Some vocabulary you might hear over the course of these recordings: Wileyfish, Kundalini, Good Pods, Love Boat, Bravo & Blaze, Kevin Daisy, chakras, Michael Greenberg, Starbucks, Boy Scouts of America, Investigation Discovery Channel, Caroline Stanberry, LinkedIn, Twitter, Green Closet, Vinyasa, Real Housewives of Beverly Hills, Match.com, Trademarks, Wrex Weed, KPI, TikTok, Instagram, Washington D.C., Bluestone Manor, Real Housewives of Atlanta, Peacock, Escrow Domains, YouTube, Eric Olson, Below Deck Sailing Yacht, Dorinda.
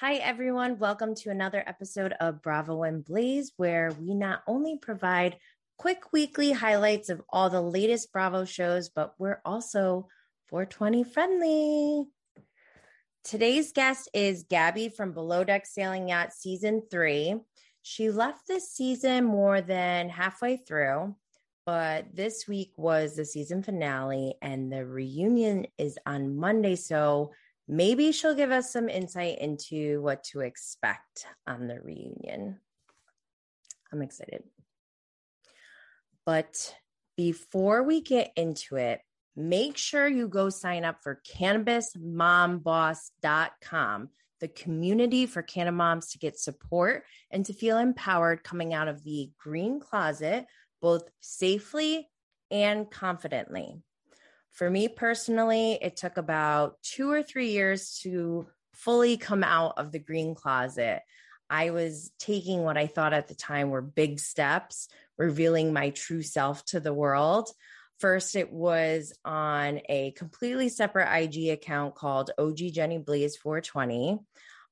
Hi, everyone. Welcome to another episode of Bravo and Blaze, where we not only provide quick weekly highlights of all the latest Bravo shows, but we're also 420 friendly. Today's guest is Gabby from Below Deck Sailing Yacht Season 3. She left this season more than halfway through, but this week was the season finale and the reunion is on Monday, so maybe she'll give us some insight into what to expect on the reunion. I'm excited. But before we get into it, make sure you go sign up for CannabisMomBoss.com, the community for Canna Moms to get support and to feel empowered coming out of the green closet, both safely and confidently. For me personally, it took about 2 or 3 years to fully come out of the green closet. I was taking what I thought at the time were big steps, revealing my true self to the world. First, it was on a completely separate IG account called OG Jenny Blaze 420.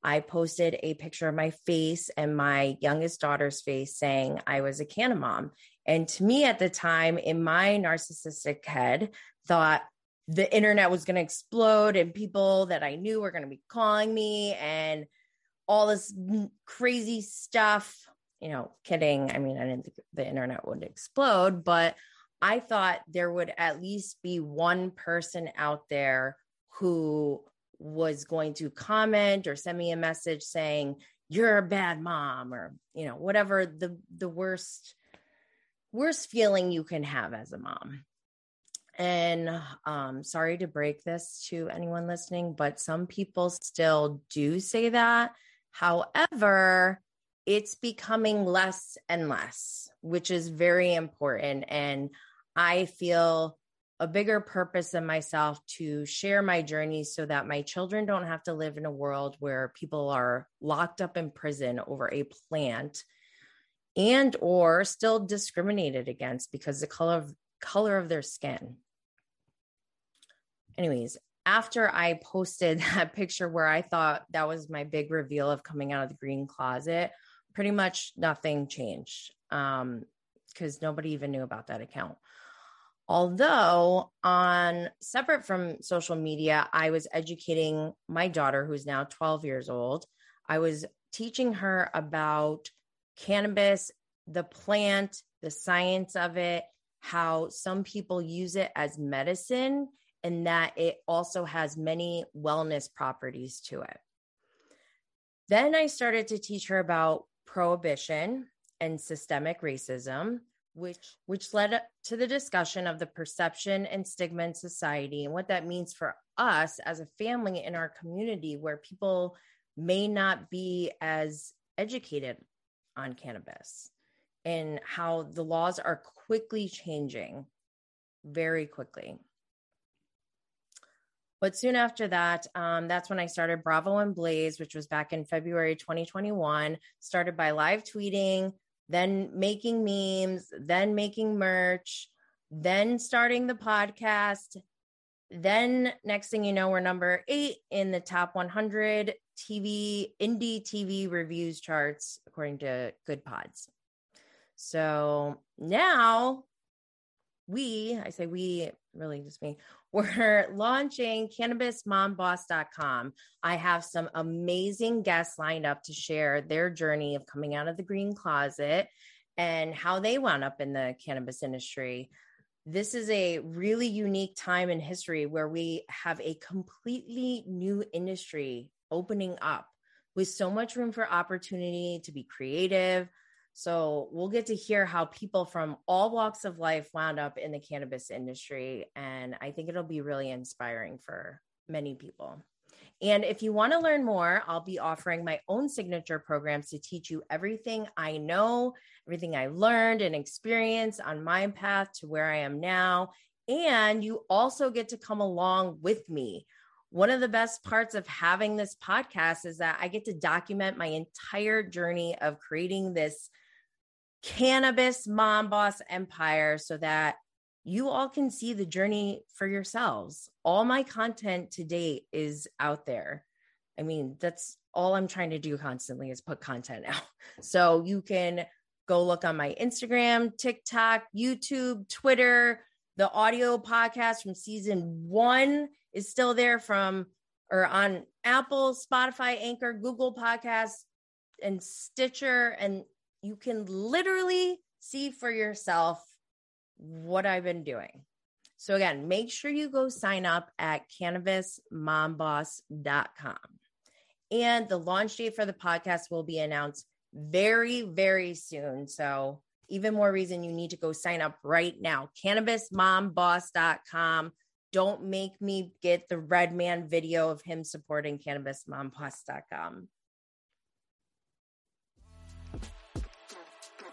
I posted a picture of my face and my youngest daughter's face saying I was a Canna Mom. And to me at the time, in my narcissistic head, thought the internet was going to explode and people that I knew were going to be calling me and all this crazy stuff. You know, kidding. I mean, I didn't think the internet would explode, but I thought there would at least be one person out there who was going to comment or send me a message saying, you're a bad mom, or, you know, whatever the worst feeling you can have as a mom. And sorry to break this to anyone listening, but some people still do say that. However, it's becoming less and less, which is very important. And I feel a bigger purpose than myself to share my journey so that my children don't have to live in a world where people are locked up in prison over a plant and or still discriminated against because the color of their skin. Anyways, after I posted that picture where I thought that was my big reveal of coming out of the green closet, pretty much nothing changed because nobody even knew about that account. Although on separate from social media, I was educating my daughter, who's now 12 years old. I was teaching her about cannabis, the plant, the science of it, how some people use it as medicine, and that it also has many wellness properties to it. Then I started to teach her about prohibition and systemic racism, which led to the discussion of the perception and stigma in society and what that means for us as a family in our community where people may not be as educated on cannabis and how the laws are quickly changing, very quickly. But soon after that, that's when I started Bravo and Blaze, which was back in February 2021, started by live tweeting, then making memes, then making merch, then starting the podcast. Then next thing you know, we're number 8 in the top 100 indie TV reviews charts, according to Good Pods. So now we're launching CannabisMomBoss.com. I have some amazing guests lined up to share their journey of coming out of the green closet and how they wound up in the cannabis industry. This is a really unique time in history where we have a completely new industry opening up with so much room for opportunity to be creative. So we'll get to hear how people from all walks of life wound up in the cannabis industry. And I think it'll be really inspiring for many people. And if you want to learn more, I'll be offering my own signature programs to teach you everything I know, everything I learned and experienced on my path to where I am now. And you also get to come along with me. One of the best parts of having this podcast is that I get to document my entire journey of creating this cannabis mom boss empire so that you all can see the journey for yourselves. All my content to date is out there. I mean, that's all I'm trying to do constantly is put content out. So you can go look on my Instagram, TikTok, YouTube, Twitter. The audio podcast from season 1 is still there on Apple, Spotify, Anchor, Google Podcasts, and Stitcher. And you can literally see for yourself what I've been doing. So again, make sure you go sign up at CannabisMomBoss.com. And the launch date for the podcast will be announced very, very soon. So even more reason you need to go sign up right now. CannabisMomBoss.com. Don't make me get the red man video of him supporting CannabisMomBoss.com.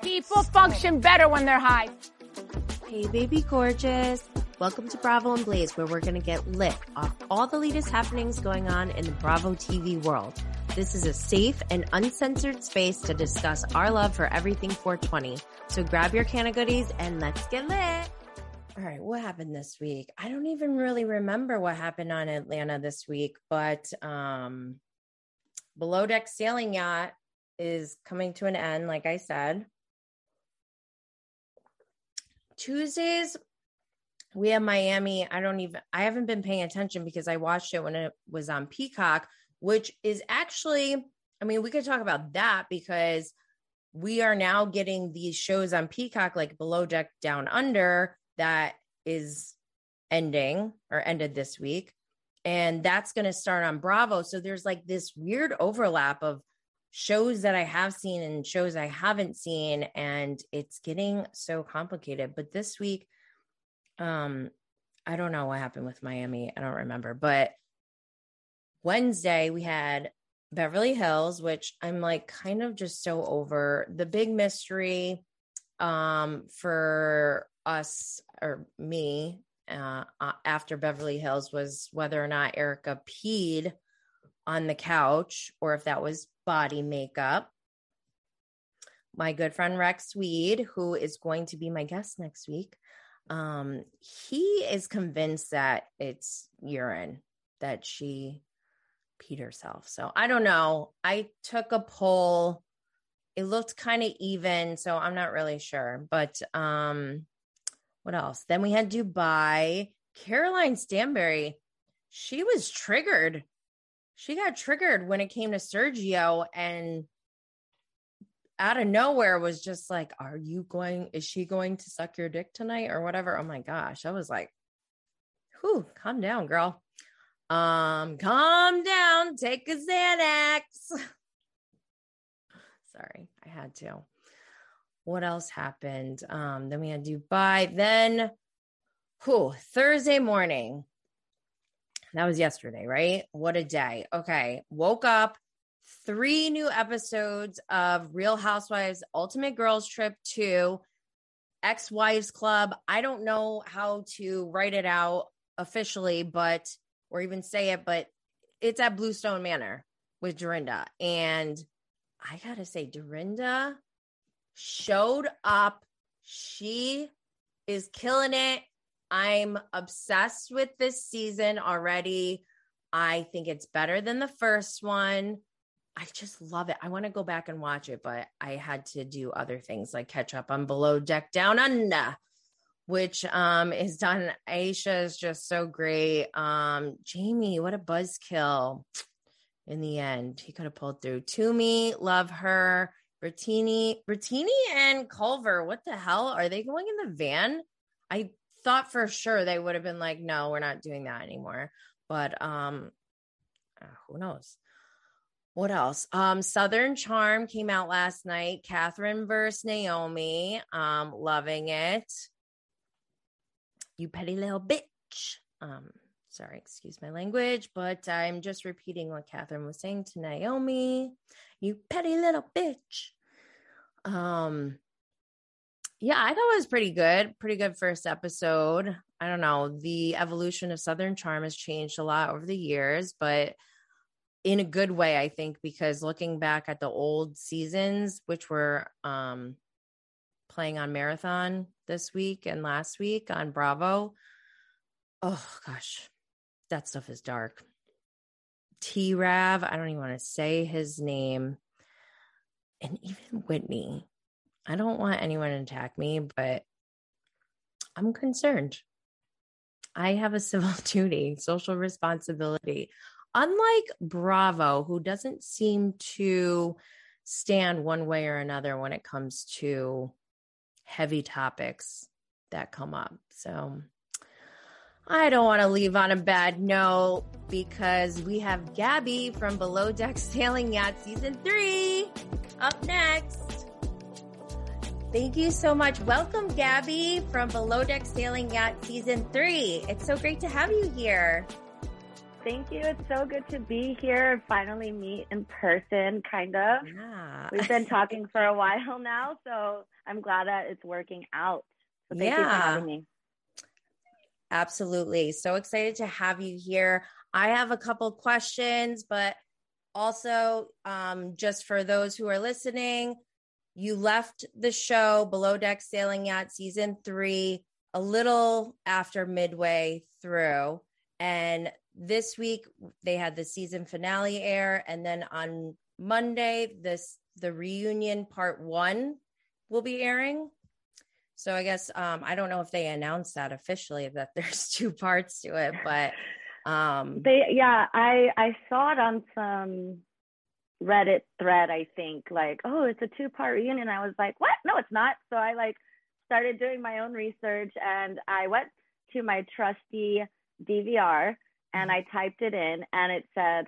People function better when they're high. Hey, baby gorgeous. Welcome to Bravo and Blaze, where we're going to get lit off all the latest happenings going on in the Bravo TV world. This is a safe and uncensored space to discuss our love for everything 420. So grab your can of goodies and let's get lit. All right, what happened this week? I don't even really remember what happened on Atlanta this week, but Below Deck Sailing Yacht is coming to an end, like I said. Tuesdays, we have Miami. I haven't been paying attention because I watched it when it was on Peacock, which is actually, I mean, we could talk about that because we are now getting these shows on Peacock, like Below Deck Down Under, that is ended this week. And that's going to start on Bravo. So there's like this weird overlap of shows that I have seen and shows I haven't seen. And it's getting so complicated. But this week, I don't know what happened with Miami. I don't remember, but Wednesday, we had Beverly Hills, which I'm like kind of just so over. The big mystery for us or me after Beverly Hills was whether or not Erica peed on the couch or if that was body makeup. My good friend Wrex Weed, who is going to be my guest next week, he is convinced that it's urine, that she peed herself. So I don't know. I took a poll. It looked kind of even, so I'm not really sure. But what else? Then we had Dubai. Caroline Stanberry, she was triggered. She got triggered when it came to Sergio, and out of nowhere was just like, is she going to suck your dick tonight or whatever? Oh my gosh. I was like, whew, calm down, girl. Calm down, take a Xanax. Sorry, I had to. What else happened? Then we had Dubai. Then, Thursday morning. That was yesterday, right? What a day. Okay, woke up. 3 new episodes of Real Housewives Ultimate Girls Trip 2, Ex-Wives Club. I don't know how to write it out officially, or even say it, but it's at Bluestone Manor with Dorinda. And I gotta say, Dorinda showed up. She is killing it. I'm obsessed with this season already. I think it's better than the first one. I just love it. I want to go back and watch it, but I had to do other things like catch up on Below Deck Down Under, which is done. Aisha is just so great. Jamie, what a buzzkill in the end. He could have pulled through. Toomey, love her. Bertini and Culver, what the hell? Are they going in the van? I thought for sure they would have been like, no, we're not doing that anymore. But who knows? What else? Southern Charm came out last night. Catherine versus Naomi. Loving it. You petty little bitch. Sorry, excuse my language, but I'm just repeating what Catherine was saying to Naomi. You petty little bitch. Yeah, I thought it was pretty good. Pretty good first episode. I don't know. The evolution of Southern Charm has changed a lot over the years, but in a good way, I think, because looking back at the old seasons, which were playing on Marathon this week and last week on Bravo. Oh, gosh, that stuff is dark. T-Rav. I don't even want to say his name. And even Whitney. I don't want anyone to attack me, but I'm concerned. I have a civil duty, social responsibility. Unlike Bravo, who doesn't seem to stand one way or another when it comes to heavy topics that come up. So I don't want to leave on a bad note because we have Gabby from Below Deck Sailing Yacht Season 3 up next. Thank you so much. Welcome, Gabby from Below Deck Sailing Yacht Season 3. It's so great to have you here. Thank you. It's so good to be here and finally meet in person, kind of. Yeah. We've been talking for a while now, so I'm glad that it's working out. So thank you for having me. Absolutely. So excited to have you here. I have a couple questions, but also just for those who are listening, you left the show Below Deck Sailing Yacht Season 3 a little after midway through. And this week they had the season finale air. And then on Monday, the reunion part 1 will be airing. So I guess, I don't know if they announced that officially, that there's 2 parts to it, but, I saw it on some Reddit thread, I think, like, oh, it's a 2-part reunion. I was like, what? No, it's not. So I started doing my own research and I went to my trusty DVR and I typed it in and it said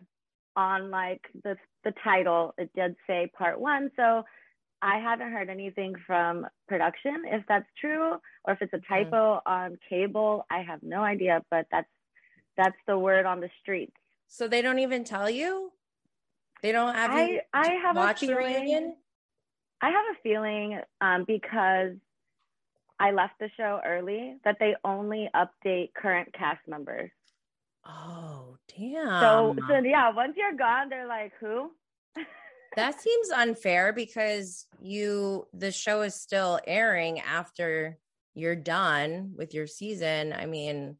on the title, it did say part 1. So I haven't heard anything from production, if that's true, or if it's a typo on cable. I have no idea, but that's the word on the street. So they don't even tell you? They don't have you watch the reunion? I have a feeling because I left the show early that they only update current cast members. Oh, damn. So yeah, once you're gone, they're like, who? That seems unfair because the show is still airing after you're done with your season. I mean,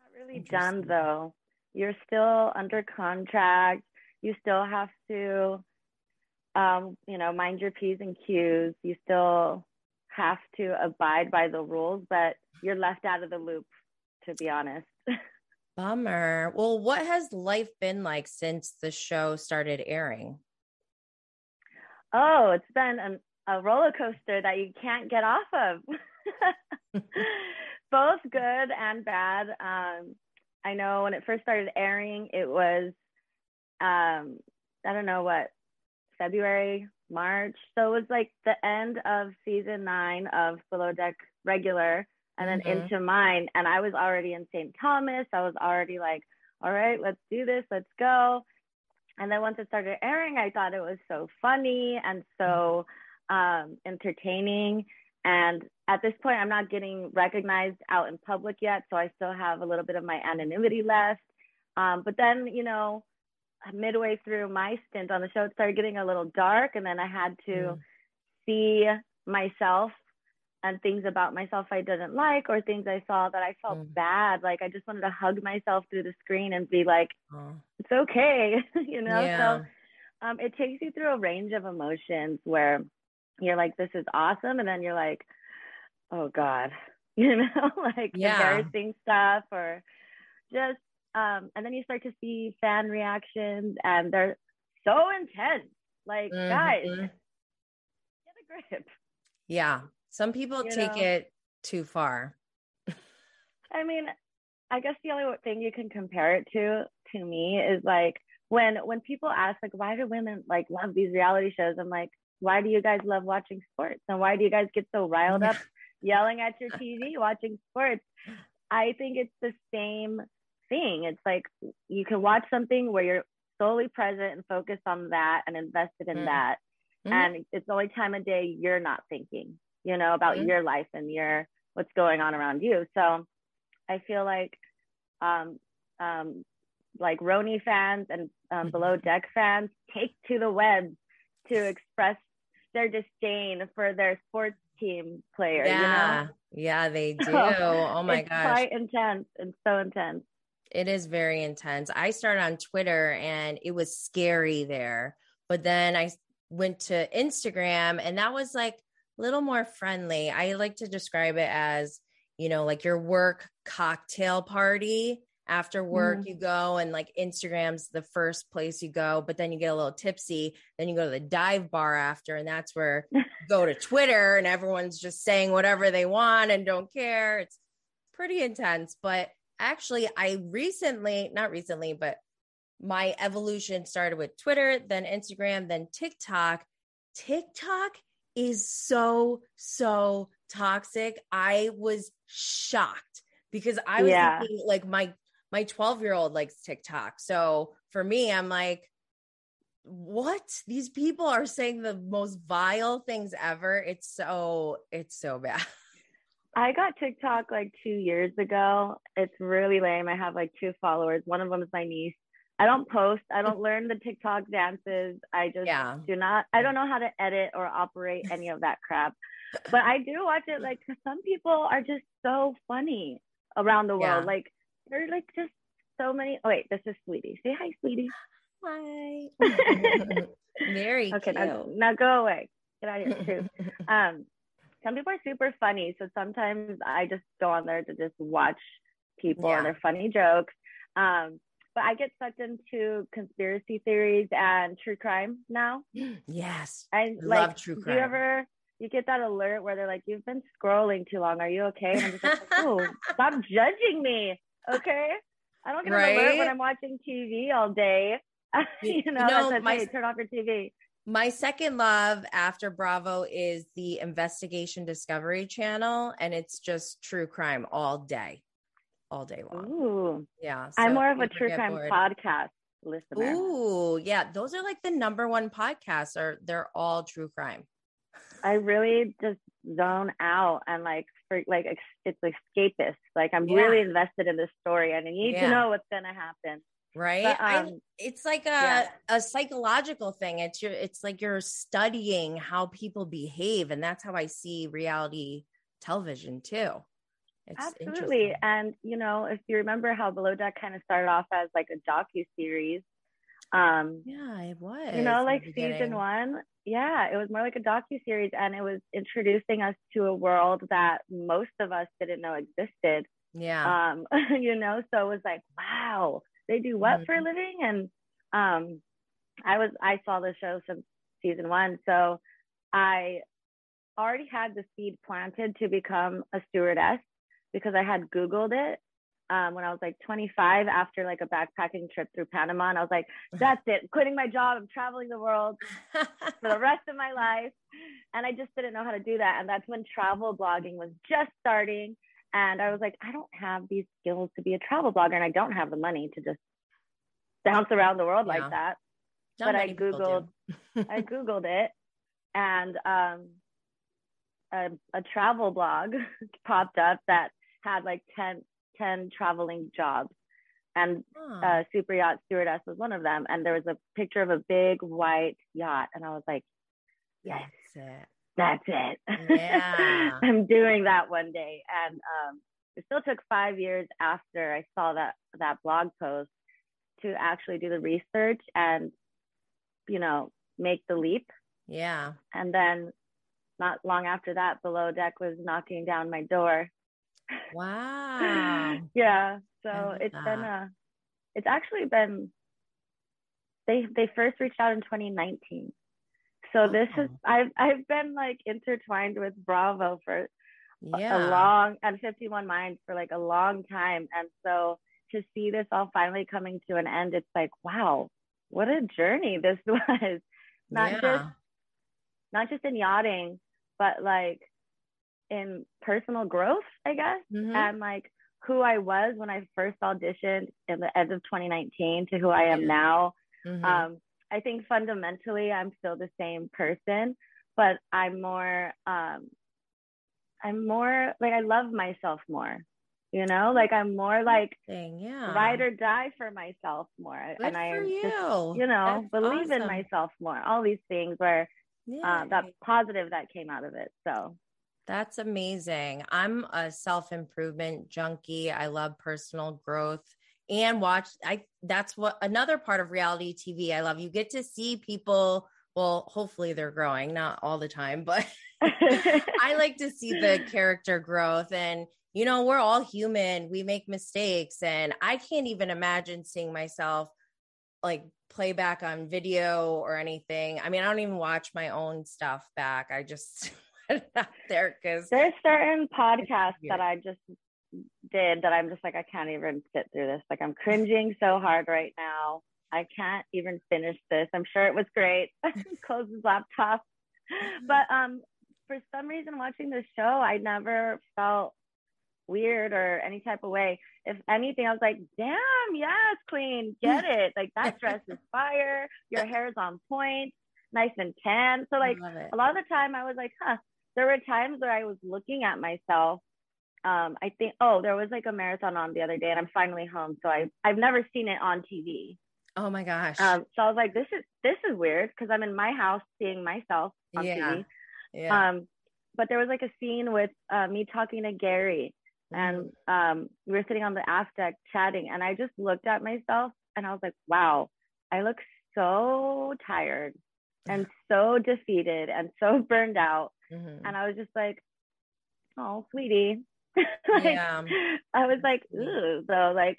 you're not really done though. You're still under contract. You still have to, mind your P's and Q's. You still have to abide by the rules, but you're left out of the loop, to be honest. Bummer. Well, what has life been like since the show started airing? Oh, it's been a roller coaster that you can't get off of. Both good and bad. I know when it first started airing, it was, February, March. So it was the end of season 9 of Below Deck regular and then into mine. And I was already in St. Thomas. I was already all right, let's do this. Let's go. And then once it started airing, I thought it was so funny and so entertaining. And at this point, I'm not getting recognized out in public yet. So I still have a little bit of my anonymity left. But then, midway through my stint on the show, it started getting a little dark. And then I had to see myself and things about myself I didn't like or things I saw that I felt bad. I just wanted to hug myself through the screen and be like, it's okay. Yeah. So it takes you through a range of emotions where you're like, this is awesome. And then you're like, oh God, embarrassing stuff or just, and then you start to see fan reactions and they're so intense. Guys, get a grip. Yeah. Some people take it too far. I mean, I guess the only thing you can compare it to me is when people ask why do women love these reality shows? I'm like, why do you guys love watching sports? And why do you guys get so riled up yelling at your TV watching sports? I think it's the same thing. It's you can watch something where you're solely present and focused on that and invested in that. Mm-hmm. And it's the only time of day you're not thinking about your life and what's going on around you. So I feel Roni fans and Below Deck fans take to the web to express their disdain for their sports team player. Yeah, they do. So oh my gosh. It's quite intense. It's so intense. It is very intense. I started on Twitter and it was scary there, but then I went to Instagram and that was like a little more friendly. I like to describe it as, you know, like your work cocktail party. After work, you go and like Instagram's the first place you go, but then you get a little tipsy. Then you go to the dive bar after, and that's where you go to Twitter and everyone's just saying whatever they want and don't care. It's pretty intense, but actually I not recently, but my evolution started with Twitter, then Instagram, then TikTok. TikTok is so toxic. I was shocked because I was thinking like my 12-year-old likes TikTok. So for me, I'm like, what? These people are saying the most vile things ever. It's so bad. I got TikTok like 2 years ago. It's really lame. I have like 2 followers. One of them is my niece. I don't post. I don't learn the TikTok dances. I just I don't know how to edit or operate any of that crap. But I do watch it, like, because some people are just so funny around the world. Like, they're like just so many. Oh, wait, this is Sweetie. Say hi, Sweetie. Hi. Very okay, cute. Now go away. Get out of here, too. Some people are super funny, so sometimes I just go on there to just watch people and their funny jokes. But I get sucked into conspiracy theories and true crime now. Yes. I love true crime. Do you ever... You get that alert where they're like, you've been scrolling too long. Are you okay? And I'm just like, oh, stop judging me. Okay. I don't get an alert when I'm watching TV all day. You know, turn off your TV. My second love after Bravo is the Investigation Discovery Channel. And it's just true crime all day long. Ooh. Yeah. So I'm more of a true crime podcast listener. Ooh. Yeah. Those are like the number one podcasts they're all true crime. I really just zone out and it's escapist. Like I'm really invested in this story and I need to know what's going to happen. Right. But, it's like a psychological thing. It's like you're studying how people behave. And that's how I see reality television too. It's absolutely. And you know, if you remember how Below Deck kind of started off as like a docuseries, it was, you know, like season 1. Yeah, it was more like a docuseries, and it was introducing us to a world that most of us didn't know existed. Yeah. You know, so it was like, wow, they do what for a living? And I saw the show since season 1. So I already had the seed planted to become a stewardess because I had Googled it. When I was like 25 after like a backpacking trip through Panama, and I was like, that's it, quitting my job, I'm traveling the world for the rest of my life. And I just didn't know how to do that. And that's when travel blogging was just starting. And I was like, I don't have these skills to be a travel blogger, and I don't have the money to just bounce around the world like that. Not but I Googled it, and a travel blog popped up that had like 10 traveling jobs, and super yacht stewardess was one of them. And there was a picture of a big white yacht, and I was like, yes, that's it. Yeah. I'm doing that one day. And it still took 5 years after I saw that blog post to actually do the research and, you know, make the leap. Yeah. And then not long after that, Below Deck was knocking down my door. Wow. Yeah. So it's actually been, they first reached out in 2019. So this is, I've been like intertwined with Bravo for a long, and 51 Minds for like a long time. And so to see this all finally coming to an end, it's like, wow, what a journey this was. Not just in yachting, but like in personal growth, I guess, and like who I was when I first auditioned in the end of 2019 to who I am now. I think fundamentally I'm still the same person, but I'm more like, I love myself more, you know, like I'm more like ride or die for myself more. Good and I, you. Just, you know, that's believe awesome. In myself more, all these things were that positive that came out of it. So that's amazing. I'm a self-improvement junkie. I love personal growth and watch. That's what another part of reality TV I love. You get to see people. Well, hopefully they're growing, not all the time, but I like to see the character growth. And, you know, we're all human. We make mistakes. And I can't even imagine seeing myself like play back on video or anything. I mean, I don't even watch my own stuff back. I just put it out there because there's certain podcasts that I just did that I'm just like, I can't even sit through this. Like, I'm cringing so hard right now. I can't even finish this. I'm sure it was great. Close his laptop. But for some reason, watching this show, I never felt weird or any type of way. If anything, I was like, damn, yes, queen, get it. Like, that dress is fire. Your hair is on point, nice and tan. So, like, a lot of the time I was like, huh. There were times where I was looking at myself. I think, there was like a marathon on the other day and I'm finally home. So I've never seen it on TV. Oh my gosh. So I was like, this is weird because I'm in my house seeing myself on TV. Yeah. But there was like a scene with me talking to Gary and we were sitting on the aft deck chatting and I just looked at myself and I was like, wow, I look so tired and so defeated and so burned out. Mm-hmm. And I was just like, oh, sweetie. I was like, ooh, so like.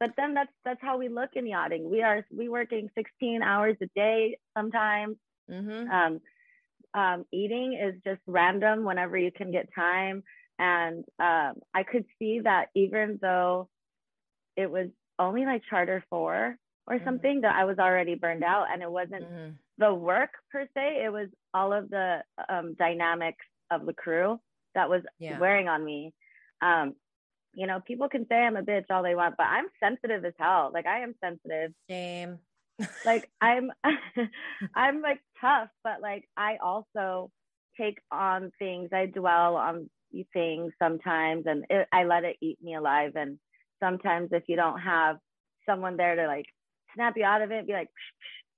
But then that's how we look in yachting. We working 16 hours a day sometimes. Mm-hmm. Eating is just random whenever you can get time. And I could see that even though it was only like charter 4 or something, that I was already burned out, and it wasn't the work per se. It was all of the dynamics of the crew that was wearing on me. You know, people can say I'm a bitch all they want, but I'm sensitive as hell. Like, I am sensitive. Same. Like, I'm like tough, but like, I also take on things. I dwell on things sometimes, and I let it eat me alive. And sometimes if you don't have someone there to like snap you out of it, be like,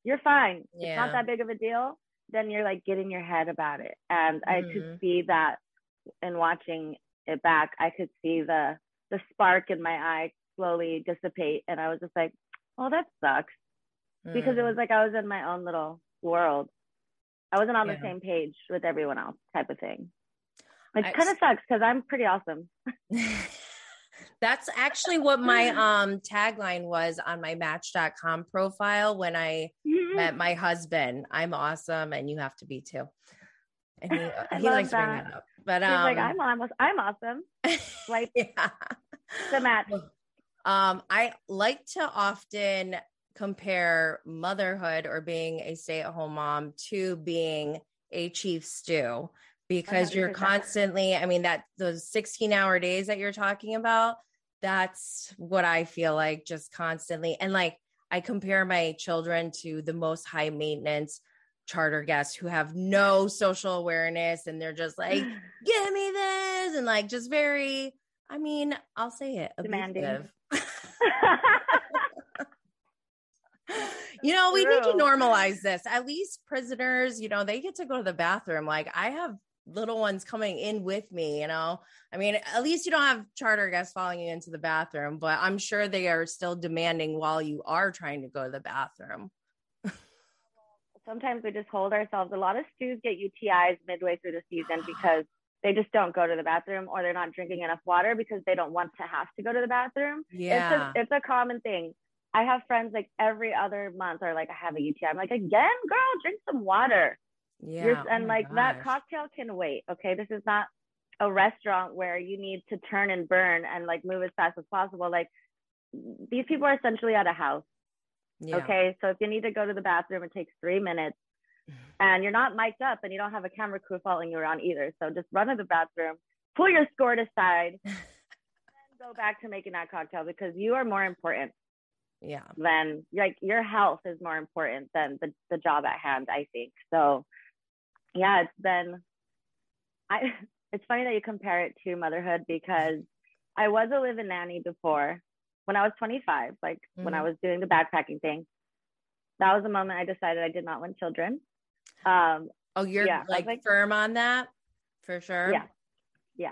you're fine. Yeah. It's not that big of a deal. Then you're like getting your head about it. And I could see that in watching it back. I could see the spark in my eye slowly dissipate, and I was just like, oh, that sucks, because it was like I was in my own little world. I wasn't on the same page with everyone else, type of thing. It kind of sucks because I'm pretty awesome. That's actually what my tagline was on my match.com profile when I met my husband. I'm awesome and you have to be too. And he likes to bring that up. But he's like, I'm awesome. Like, the match. I like to often compare motherhood or being a stay-at-home mom to being a chief stew, because 100%. You're constantly, I mean, those 16-hour days that you're talking about, that's what I feel like, just constantly. And like, I compare my children to the most high maintenance charter guests who have no social awareness, and they're just like, give me this, and like, just very, I mean, I'll say it, demanding. You know, we need to normalize this. At least prisoners, you know, they get to go to the bathroom. Like, I have little ones coming in with me, you know, I mean, at least you don't have charter guests following you into the bathroom, but I'm sure they are still demanding while you are trying to go to the bathroom. Sometimes we just hold ourselves. A lot of stews get UTIs midway through the season because they just don't go to the bathroom, or they're not drinking enough water because they don't want to have to go to the bathroom. Yeah. It's a common thing. I have friends like every other month are like, I have a UTI. I'm like, again, girl, drink some water. Yeah. Oh my gosh. That cocktail can wait. Okay. This is not a restaurant where you need to turn and burn and like move as fast as possible. Like, these people are essentially at a house. Yeah. Okay, so if you need to go to the bathroom, it takes 3 minutes, and you're not mic'd up, and you don't have a camera crew following you around either. So just run to the bathroom, pull your skirt aside, and go back to making that cocktail, because you are more important. Yeah. Than like, your health is more important than the job at hand, I think. So yeah, it's funny that you compare it to motherhood, because I was a live-in nanny before. When I was 25, like when I was doing the backpacking thing, that was the moment I decided I did not want children. You're like firm on that for sure. Yeah.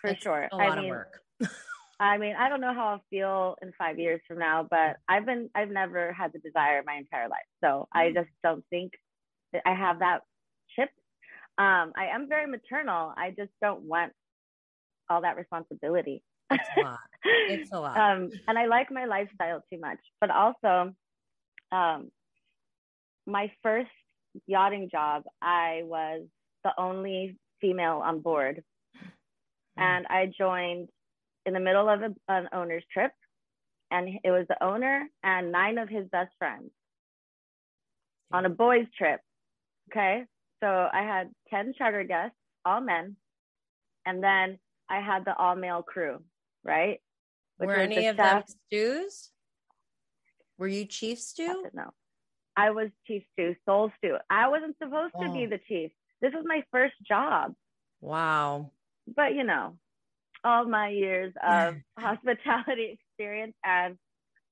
For sure. A lot of work. I mean, I don't know how I'll feel in 5 years from now, but I've never had the desire my entire life. So I just don't think that I have that chip. I am very maternal. I just don't want all that responsibility. It's a lot. It's a lot. And I like my lifestyle too much, but also my first yachting job, I was the only female on board. And I joined in the middle of an owner's trip, and it was the owner and 9 of his best friends on a boys' trip. Okay. So I had 10 charter guests, all men. And then I had the all male crew, right? Which were any of them stews? Were you chief stew? No, I was chief stew, sole stew. I wasn't supposed to be the chief. This was my first job. Wow. But you know, all my years of hospitality experience, and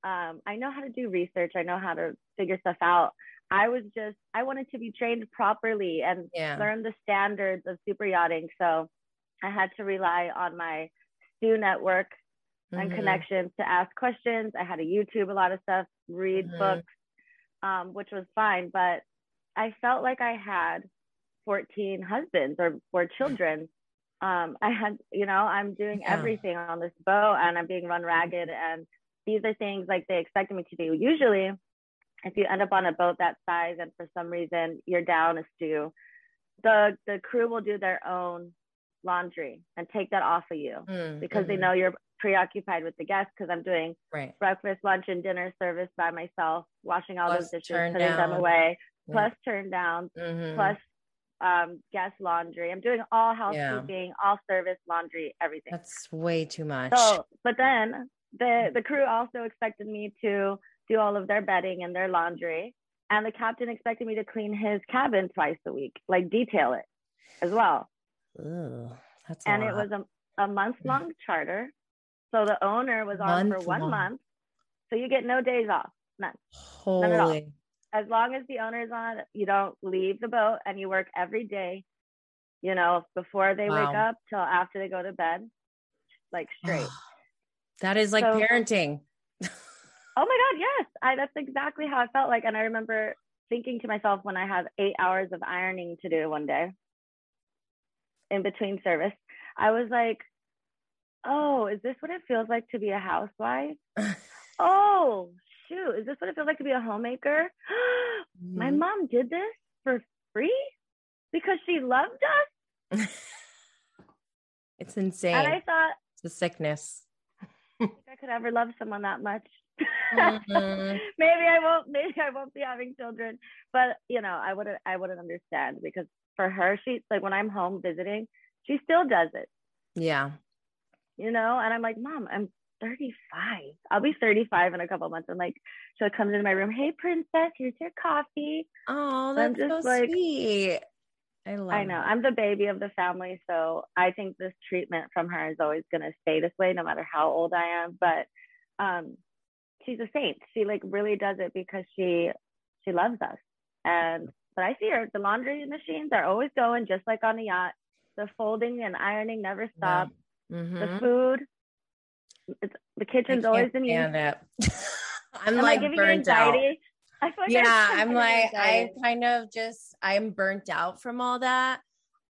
I know how to do research. I know how to figure stuff out. I wanted to be trained properly and learn the standards of super yachting. So I had to rely on my stew network and connections to ask questions. I had to YouTube a lot of stuff, read books, which was fine. But I felt like I had 14 husbands or 4 children. I had, you know, I'm doing everything on this boat, and I'm being run ragged. And these are things like they expected me to do. Usually, if you end up on a boat that size and for some reason you're down a stew, the crew will do their own laundry and take that off of you because they know you're preoccupied with the guests. Because I'm doing breakfast, lunch, and dinner service by myself, washing all those dishes, putting them away, plus turn downs, plus guest laundry. I'm doing all housekeeping, all service, laundry, everything. That's way too much. So, but then the crew also expected me to do all of their bedding and their laundry, and the captain expected me to clean his cabin twice a week, like detail it as well. Ooh, that's and it was a month-long charter, so the owner was on for 1 month, so you get no days off, none at all. As long as the owner's on, you don't leave the boat, and you work every day, you know, before they wake up till after they go to bed, like straight. That is like parenting. Oh my God. Yes. That's exactly how I felt like. And I remember thinking to myself when I have 8 hours of ironing to do one day in between service, I was like, oh, is this what it feels like to be a housewife? Oh, shoot. Is this what it feels like to be a homemaker? My mom did this for free because she loved us. It's insane. And I thought it's a sickness. I think I could ever love someone that much. Maybe I won't be having children, but you know, I wouldn't understand, because for her, she's like, when I'm home visiting, she still does it. Yeah. You know, and I'm like, Mom, I'm 35. I'll be 35 in a couple of months. I'm like, she'll come into my room. Hey, princess, here's your coffee. Oh, that's so like, sweet. I know. I'm the baby of the family. So I think this treatment from her is always going to stay this way, no matter how old I am. But, she's a saint. She like really does it because she loves us. And, but I see her, the laundry machines are always going, just like on a yacht. The folding and ironing never stop. The food, the kitchen's always in use. I'm like burnt out. Yeah, I'm like, I kind of just, I'm burnt out from all that.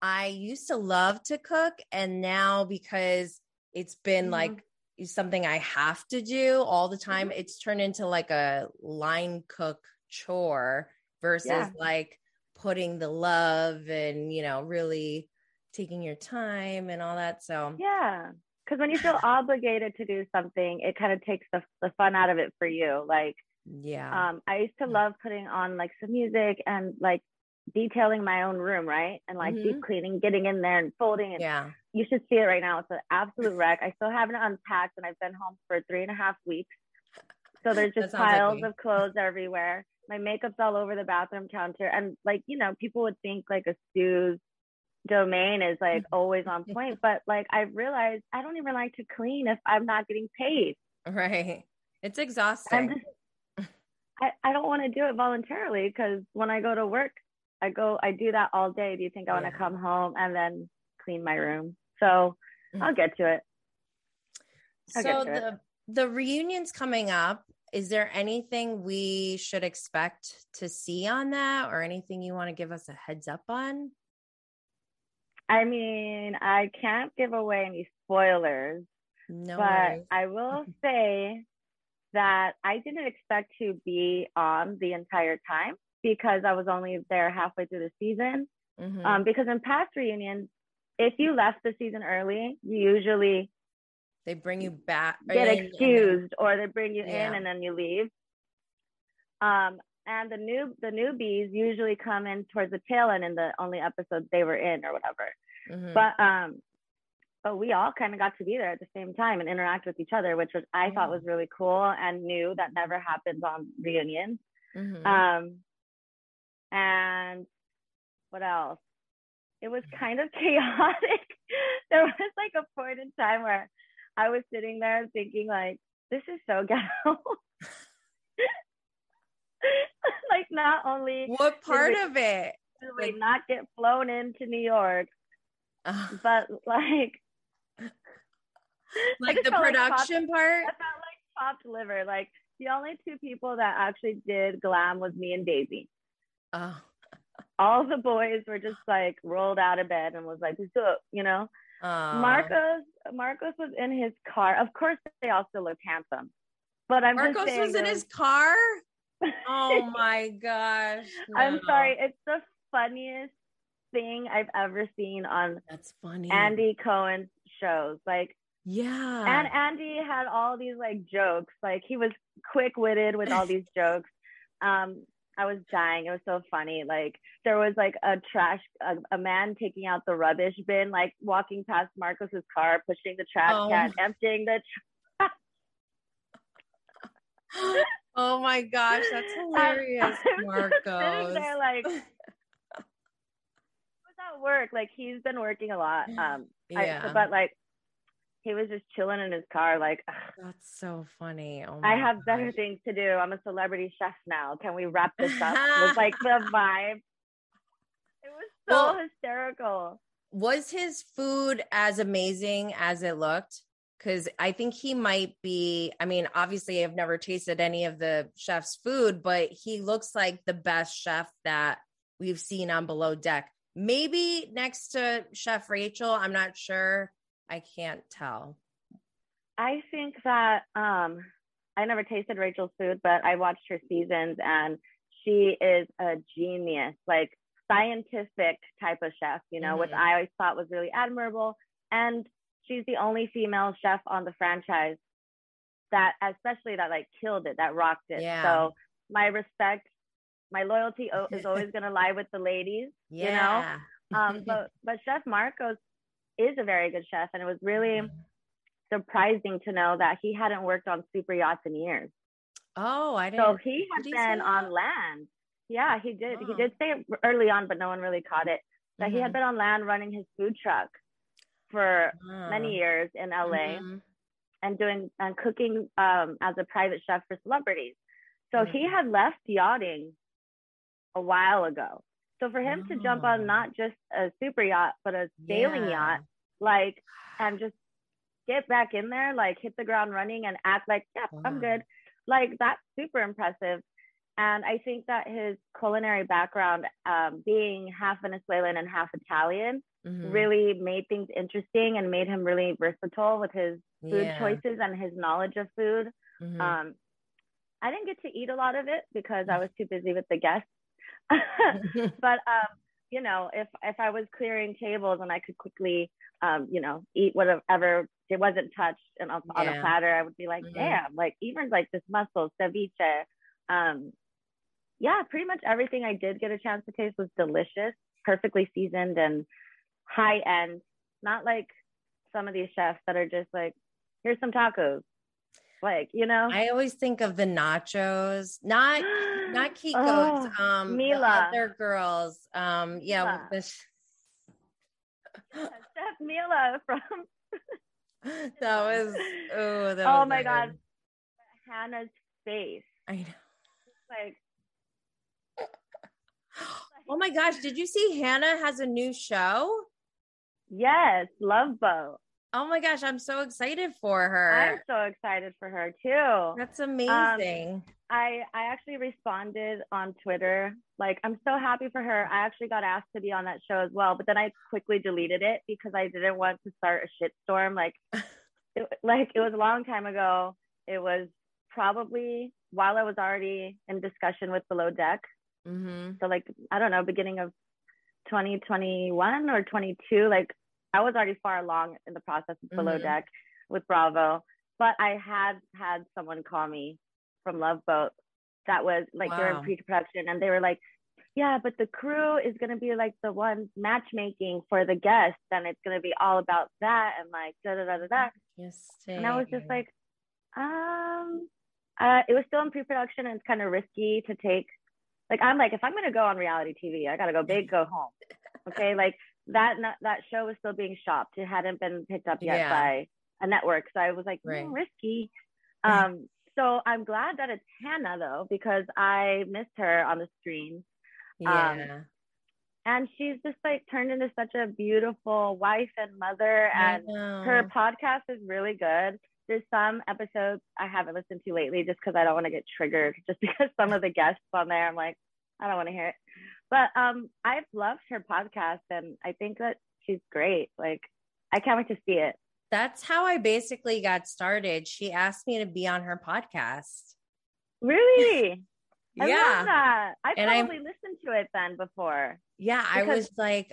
I used to love to cook. And now because it's been like something I have to do all the time, it's turned into like a line cook chore versus like putting the love and, you know, really taking your time and all that. So yeah. Cause when you feel obligated to do something, it kind of takes the fun out of it for you. Like, I used to love putting on like some music and like detailing my own room. Right. And like deep cleaning, getting in there and folding. And you should see it right now. It's an absolute wreck. I still haven't unpacked, and I've been home for 3.5 weeks. So there's just piles of clothes everywhere. My makeup's all over the bathroom counter. And like, you know, people would think like a stew's domain is like always on point, but like I've realized I don't even like to clean if I'm not getting paid. Right. It's exhausting. I don't want to do it voluntarily, because when I go to work, I do that all day. Do you think I want to come home and then clean my room? So I'll get to it. So the reunion's coming up. Is there anything we should expect to see on that, or anything you want to give us a heads up on? I mean, I can't give away any spoilers, but I will say that I didn't expect to be on the entire time because I was only there halfway through the season. Mm-hmm. Because in past reunions, if you left the season early, you usually they bring you back, get excused, or they bring you in and then you leave. And the newbies usually come in towards the tail end in the only episode they were in or whatever. Mm-hmm. But we all kind of got to be there at the same time and interact with each other, which was I thought was really cool and new. That never happens on reunions. Mm-hmm. And what else? It was kind of chaotic. There was like a point in time where I was sitting there thinking like, this is so ghetto. Like, not only what part of it did we not get flown into New York, but like the production part. I felt like chopped liver. Like the only two people that actually did glam was me and Daisy. Oh. All the boys were just like rolled out of bed and was like, "Let's do it," you know. Marcos was in his car. Of course, they also looked handsome, but I'm Marcos just saying was in his car. Oh my gosh! No. I'm sorry. It's the funniest thing I've ever seen on Andy Cohen's shows. Like, and Andy had all these like jokes. Like he was quick-witted with all these jokes. I was dying. It was so funny. Like there was like a man taking out the rubbish bin, like walking past Marcos's car, pushing the trash can, emptying the trash. Oh my gosh, that's hilarious, Marcos. Sitting there like, it was at work. Like he's been working a lot. But like he was just chilling in his car. Like, that's so funny. Oh my I have better things to do. I'm a celebrity chef now. Can we wrap this up? It was like the vibe. It was so hysterical. Was his food as amazing as it looked? Because I think he might be, I mean, obviously I've never tasted any of the chef's food, but he looks like the best chef that we've seen on Below Deck. Maybe next to Chef Rachel. I'm not sure. I can't tell. I think that I never tasted Rachel's food, but I watched her seasons and she is a genius, like scientific type of chef, you know, which I always thought was really admirable. And she's the only female chef on the franchise that like killed it, that rocked it. Yeah. So my respect, my loyalty is always going to lie with the ladies, you know? But Chef Marcos is a very good chef. And it was really surprising to know that he hadn't worked on super yachts in years. Oh, I didn't. So he had been on land. Yeah, he did. Oh. He did say it early on, but no one really caught it. That he had been on land running his food truck for many years in LA and doing and cooking as a private chef for celebrities. So he had left yachting a while ago. So for him to jump on not just a super yacht, but a sailing yacht, like, and just get back in there, like hit the ground running and act like, I'm good. Like that's super impressive. And I think that his culinary background, being half Venezuelan and half Italian, really made things interesting and made him really versatile with his food choices and his knowledge of food. I didn't get to eat a lot of it because I was too busy with the guests. But you know, if I was clearing tables and I could quickly you know, eat whatever it wasn't touched and on a platter, I would be like, damn, like even like this mussel, ceviche, pretty much everything I did get a chance to taste was delicious, perfectly seasoned and high end, not like some of these chefs that are just like, here's some tacos. Like, you know, I always think of the nachos, not Kiko's, Mila, the other girls. Mila. Chef Mila from that was my God. Hannah's face. I know. Like, oh my gosh, did you see Hannah has a new show? Yes, Love Boat. Oh my gosh, I'm so excited for her. I'm so excited for her too. That's amazing. I actually responded on Twitter. Like, I'm so happy for her. I actually got asked to be on that show as well, but then I quickly deleted it because I didn't want to start a shitstorm. Like, it was a long time ago. It was probably while I was already in discussion with Below Deck. Mm-hmm. So like, I don't know, beginning of 2021 or 22, like I was already far along in the process of Below Deck with Bravo, but I had had someone call me from Love Boat that was like, wow, they were in pre-production and they were like, yeah, but the crew is going to be like the one matchmaking for the guests and it's going to be all about that and like da da da da da. Interesting. And I was just like, it was still in pre-production and it's kind of risky to take. Like, I'm like, if I'm going to go on reality TV, I got to go big, go home. Okay. Like that show was still being shopped. It hadn't been picked up yet by a network. So I was like, risky. So I'm glad that it's Hannah though, because I missed her on the screen. And she's just like turned into such a beautiful wife and mother, and her podcast is really good. There's some episodes I haven't listened to lately just because I don't want to get triggered, just because some of the guests on there, I'm like, I don't want to hear it. But I've loved her podcast and I think that she's great. Like, I can't wait to see it. That's how I basically got started. She asked me to be on her podcast. Really? I love that. I probably listened to it then before. Yeah, I was like...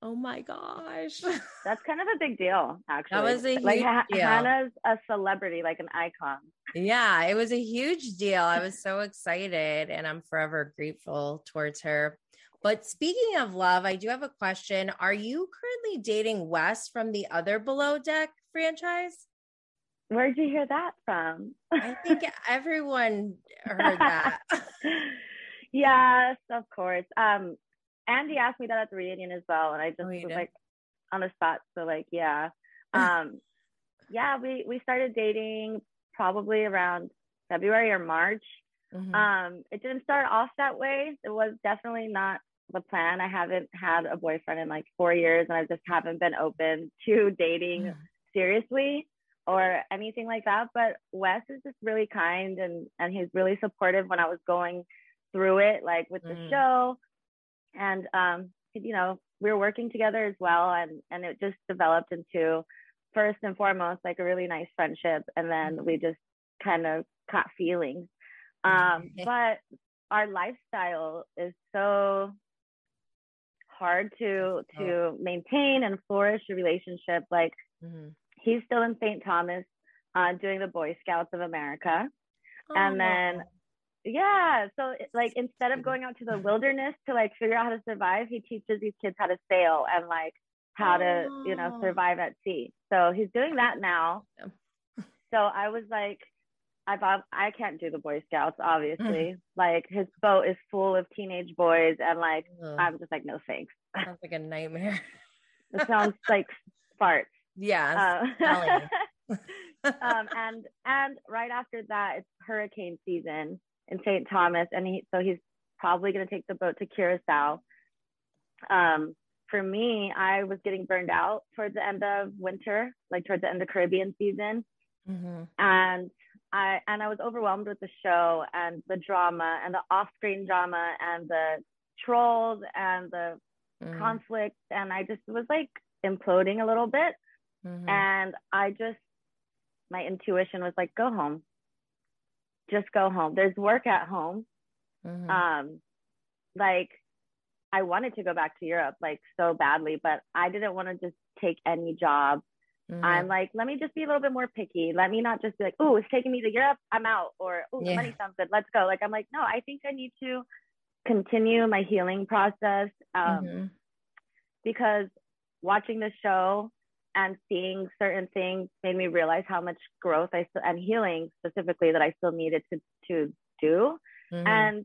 Oh my gosh. That's kind of a big deal, actually. That was a huge deal. Hannah's a celebrity, like an icon. Yeah, it was a huge deal. I was so excited and I'm forever grateful towards her. But speaking of love, I do have a question. Are you currently dating Wes from the other Below Deck franchise? Where'd you hear that from? I think everyone heard that. Yes, of course. Andy asked me that at the reunion as well. And I just was like on the spot. So like, yeah. We started dating probably around February or March. Mm-hmm. It didn't start off that way. It was definitely not the plan. I haven't had a boyfriend in like 4 years and I just haven't been open to dating seriously or anything like that. But Wes is just really kind and he's really supportive when I was going through it, like with the show. And, you know, we were working together as well. And it just developed into, first and foremost, like a really nice friendship. And then we just kind of caught feelings. But our lifestyle is so hard to maintain and flourish a relationship. Like he's still in St. Thomas doing the Boy Scouts of America. Oh, and then... Yeah. So like, instead of going out to the wilderness to like figure out how to survive, he teaches these kids how to sail and like how to, you know, survive at sea. So he's doing that now. So I was like, I can't do the Boy Scouts, obviously. Like his boat is full of teenage boys. And like, I'm just like, no, thanks. Sounds like a nightmare. It sounds like farts. Yeah. And right after that, it's hurricane season in St. Thomas, and so he's probably going to take the boat to Curacao. For me, I was getting burned out towards the end of winter, like towards the end of Caribbean season, and I was overwhelmed with the show and the drama and the off-screen drama and the trolls and the conflict, and I just was like imploding a little bit, and my intuition was like, go home. Just go home. There's work at home. Like I wanted to go back to Europe like so badly, but I didn't want to just take any job. I'm like, let me just be a little bit more picky. Let me not just be like, oh, it's taking me to Europe, I'm out, or oh, the money sounds good, let's go. Like, I'm like, no, I think I need to continue my healing process because watching the show and seeing certain things made me realize how much growth I still, and healing specifically, that I still needed to do. And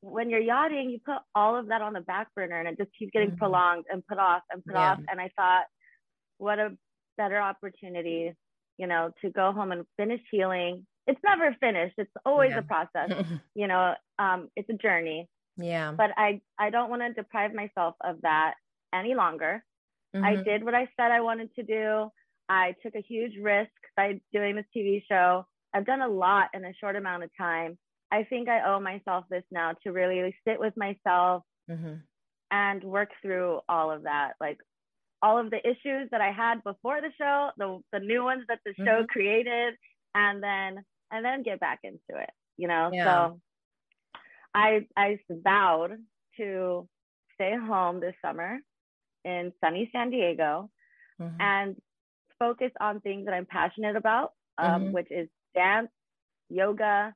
when you're yachting, you put all of that on the back burner and it just keeps getting prolonged and put off and put off. And I thought, what a better opportunity, you know, to go home and finish healing. It's never finished. It's always a process, you know, it's a journey. Yeah. But I don't want to deprive myself of that any longer. Mm-hmm. I did what I said I wanted to do. I took a huge risk by doing this TV show. I've done a lot in a short amount of time. I think I owe myself this now to really sit with myself mm-hmm. and work through all of that. Like all of the issues that I had before the show, the new ones that the mm-hmm. show created, and then get back into it, you know? Yeah. So I vowed to stay home this summer in sunny San Diego mm-hmm. and focus on things that I'm passionate about, mm-hmm. which is dance, yoga,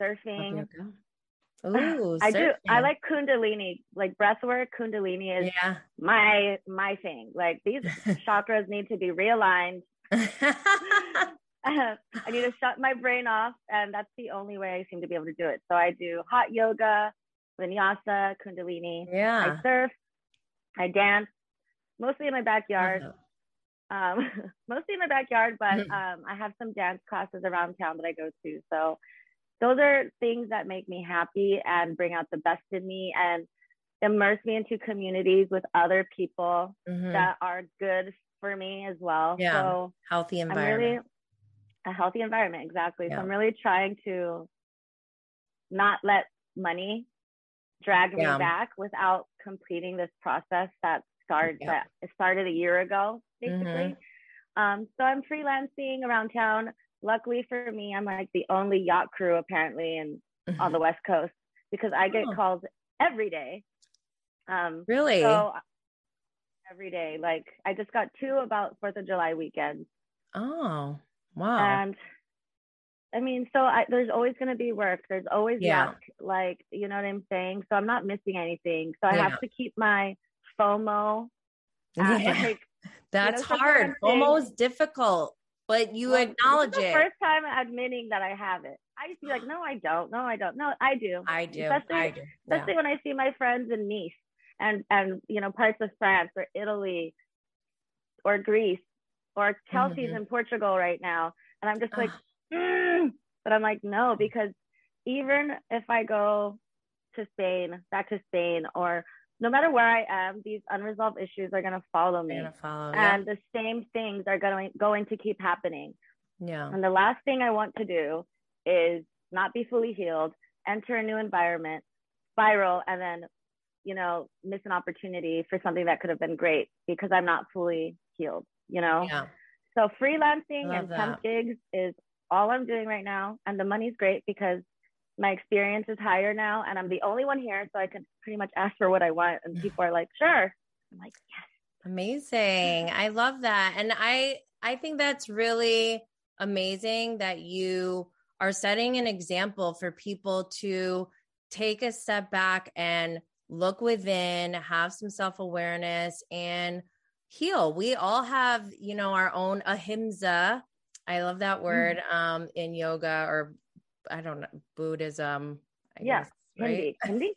surfing. Oh, ooh, I surfing. Do. I like Kundalini, like breathwork. Kundalini is my thing. Like these chakras need to be realigned. I need to shut my brain off, and that's the only way I seem to be able to do it. So I do hot yoga, vinyasa, Kundalini. Yeah. I surf. I dance, mostly in my backyard. But I have some dance classes around town that I go to. So those are things that make me happy and bring out the best in me and immerse me into communities with other people mm-hmm. that are good for me as well. Yeah. So healthy environment. A healthy environment, exactly. Yeah. So I'm really trying to not let money drag me back without completing this process that started a year ago, basically. Mm-hmm. So I'm freelancing around town. Luckily for me, I'm like the only yacht crew apparently mm-hmm. on the West Coast, because I get calls every day. Really? So every day. Like I just got two about 4th of July weekend. Oh, wow. And I mean, so there's always going to be work. There's always work. Like, you know what I'm saying? So I'm not missing anything. So I have to keep my FOMO. Like, that's hard. FOMO is difficult. But acknowledge it. This is the first time admitting that I have it. I used to be like, no, I don't. No, I don't. No, I do. I do. Especially especially when I see my friends in Nice and you know, parts of France or Italy or Greece or Chelsea's mm-hmm. in Portugal right now. And I'm just like, but I'm like, no, because even if I go to Spain, back to Spain, or no matter where I am, these unresolved issues are going to follow me. And the same things are going to keep happening. Yeah. And the last thing I want to do is not be fully healed, enter a new environment, spiral, and then, you know, miss an opportunity for something that could have been great because I'm not fully healed, you know? Yeah. So freelancing and temp gigs is all I'm doing right now. And the money's great because my experience is higher now, and I'm the only one here, so I can pretty much ask for what I want, and people are like, sure. I'm like, yes. Amazing. I love that. And I think that's really amazing that you are setting an example for people to take a step back and look within, have some self-awareness, and heal. We all have, you know, our own ahimsa. I love that word in yoga, or I don't know, Buddhism. I guess, right? Hindi.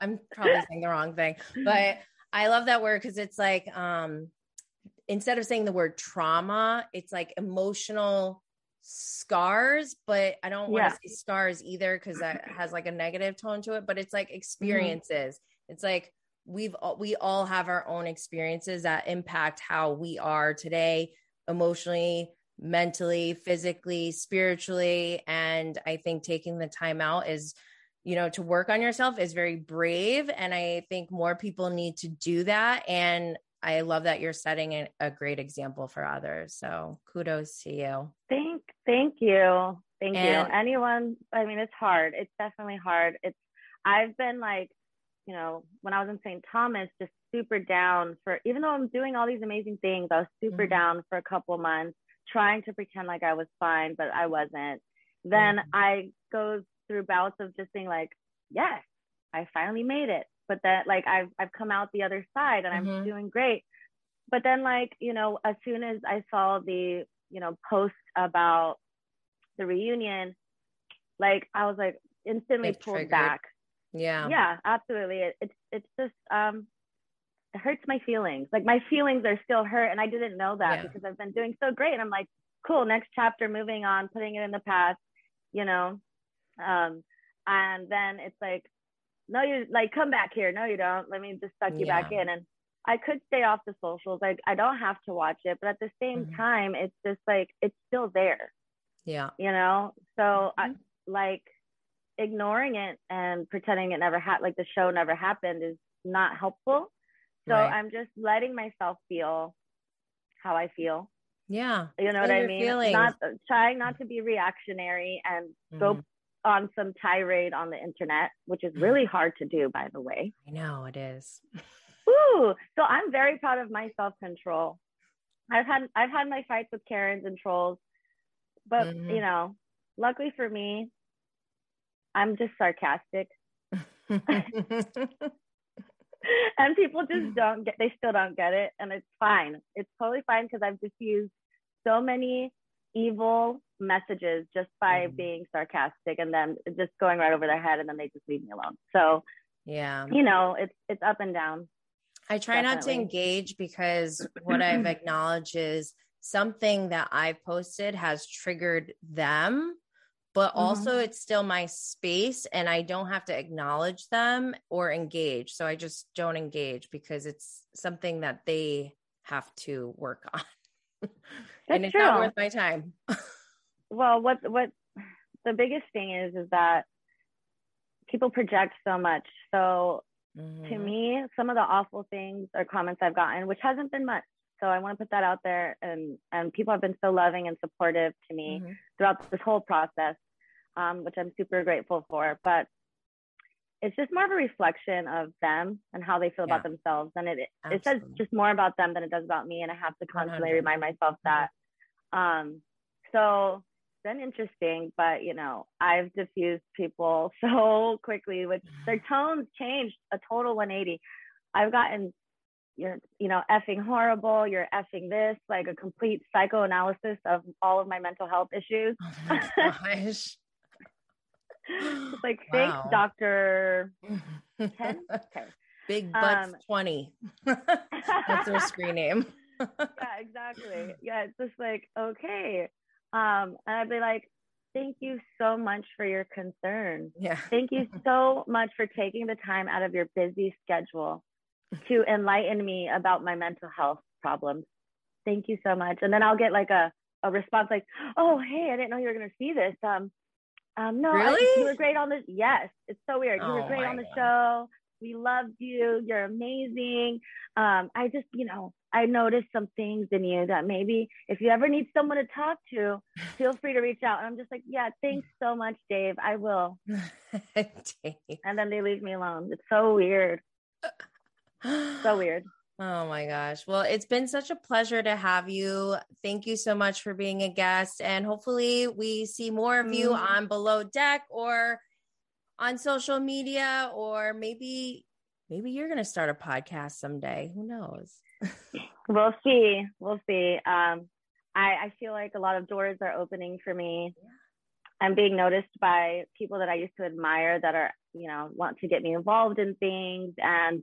I'm probably saying the wrong thing, but I love that word because it's like, instead of saying the word trauma, it's like emotional scars, but I don't want to say scars either because that has like a negative tone to it, but it's like experiences. Mm-hmm. It's like, we all have our own experiences that impact how we are today, emotionally, mentally, physically, spiritually. And I think taking the time out is, you know, to work on yourself is very brave. And I think more people need to do that. And I love that you're setting a great example for others. So kudos to you. Thank you. Thank you. Anyone, I mean, it's hard. It's definitely hard. I've been like, you know, when I was in St. Thomas, just super down for, even though I'm doing all these amazing things, I was super mm-hmm. down for a couple months, trying to pretend like I was fine, but I wasn't. Then mm-hmm. I go through bouts of just being like, yes, I finally made it. But that, like, I've come out the other side and mm-hmm. I'm doing great. But then, like, you know, as soon as I saw the, you know, post about the reunion, like, I was like instantly pulled back. Yeah. Yeah, absolutely. It's just, it hurts my feelings. Like my feelings are still hurt. And I didn't know that because I've been doing so great. And I'm like, cool, next chapter, moving on, putting it in the past, you know? And then it's like, no, you like, come back here. No, you don't. Let me just suck you back in. And I could stay off the socials. I don't have to watch it, but at the same mm-hmm. time, it's just like, it's still there. Yeah. You know? So mm-hmm. I, like, ignoring it and pretending it never happened, like the show never happened, is not helpful. So right. I'm just letting myself feel how I feel. Yeah. You know what I mean? Not trying not to be reactionary and mm-hmm. go on some tirade on the internet, which is really hard to do, by the way. I know it is. Ooh, so I'm very proud of my self-control. I've had my fights with Karens and trolls, but mm-hmm. you know, luckily for me, I'm just sarcastic. And people just still don't get it. And it's fine. It's totally fine, because I've diffused so many evil messages just by mm-hmm. being sarcastic and then just going right over their head, and then they just leave me alone. So yeah, you know, it's up and down. I try Definitely. Not to engage, because what I've acknowledged is something that I've posted has triggered them, but mm-hmm. also it's still my space and I don't have to acknowledge them or engage. So I just don't engage, because it's something that they have to work on. And it's true. Not worth my time. Well, what the biggest thing is that people project so much. So mm-hmm. to me, some of the awful things or comments I've gotten, which hasn't been much, so I want to put that out there, and people have been so loving and supportive to me mm-hmm. throughout this whole process, which I'm super grateful for. But it's just more of a reflection of them and how they feel yeah. about themselves, and it says just more about them than it does about me, and I have to constantly 100. Remind myself that. So been interesting, but you know, I've diffused people so quickly, which their tones changed a total 180. I've gotten, you know, effing horrible, you're effing this, like a complete psychoanalysis of all of my mental health issues. Oh my gosh. It's like, thanks, wow. Dr. 10? Okay. Big Butts 20. That's her screen name. Yeah, exactly. Yeah, it's just like, okay. And I'd be like, thank you so much for your concern. Yeah. Thank you so much for taking the time out of your busy schedule to enlighten me about my mental health problems. Thank you so much. And then I'll get like a response like, oh, hey, I didn't know you were going to see this. No, really? You were great on this. Yes. It's so weird. You were great on the God. Show. We loved you. You're amazing. I just, you know, I noticed some things in you that maybe if you ever need someone to talk to, feel free to reach out. And I'm just like, yeah, thanks so much, Dave. I will. Dave. And then they leave me alone. It's so weird. So weird. Oh my gosh. Well, it's been such a pleasure to have you. Thank you so much for being a guest. And hopefully we see more of you mm-hmm. on Below Deck or on social media, or maybe you're going to start a podcast someday. Who knows? We'll see. I feel like a lot of doors are opening for me. Yeah. I'm being noticed by people that I used to admire that are, you know, want to get me involved in things. And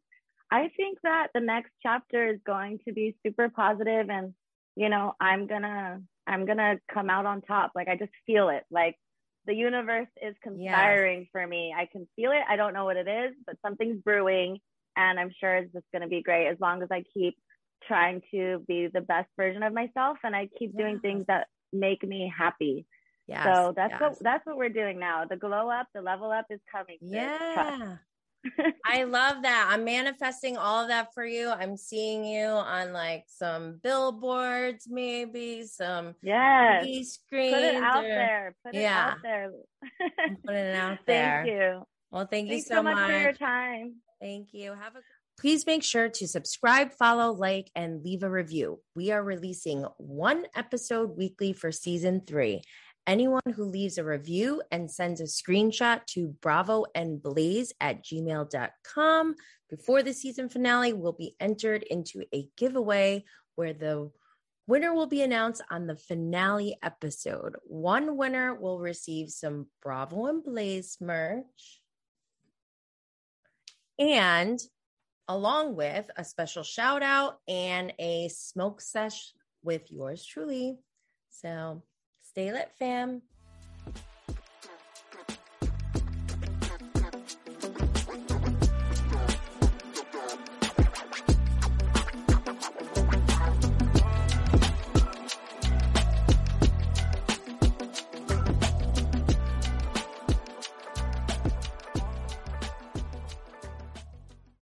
I think that the next chapter is going to be super positive, and, you know, I'm going to come out on top. Like, I just feel it. Like, the universe is conspiring yes. for me. I can feel it. I don't know what it is, but something's brewing, and I'm sure it's just going to be great as long as I keep trying to be the best version of myself, and I keep doing things that make me happy. Yes. So that's what we're doing now. The glow up, the level up is coming. Yeah. I love that. I'm manifesting all of that for you. I'm seeing you on like some billboards, maybe some yes. TV screens. Put it out there. Put it yeah. out there. I'm putting it out there. Thank you. Well, thank you so much for your time. Thank you. Please make sure to subscribe, follow, like, and leave a review. We are releasing one episode weekly for season 3. Anyone who leaves a review and sends a screenshot to bravoandblaze@gmail.com before the season finale will be entered into a giveaway where the winner will be announced on the finale episode. One winner will receive some Bravo and Blaze merch, and along with a special shout out and a smoke sesh with yours truly. So stay lit, fam.